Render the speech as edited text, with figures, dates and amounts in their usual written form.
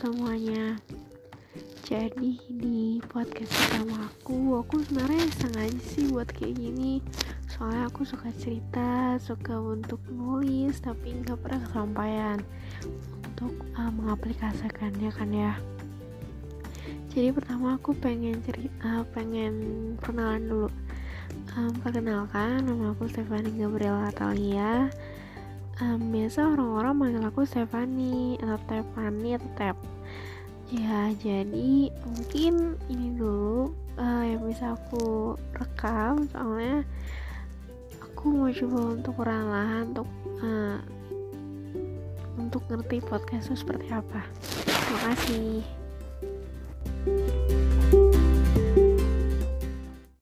semuanya. Jadi di podcast pertama aku sebenarnya sengaja sih buat kayak gini. Soalnya aku suka cerita, suka untuk nulis, tapi nggak pernah kesampaian untuk mengaplikasikannya kan ya. Jadi pertama aku pengen cerita, pengen perkenalan dulu. Perkenalkan, nama aku Stephanie Gabriella Tania. Biasa orang-orang manggil aku Stephanie atau Tepani atau Tep. Ya, jadi mungkin ini dulu yang bisa aku rekam, soalnya aku mau coba untuk perlahan untuk ngerti podcast itu seperti apa. Terima kasih.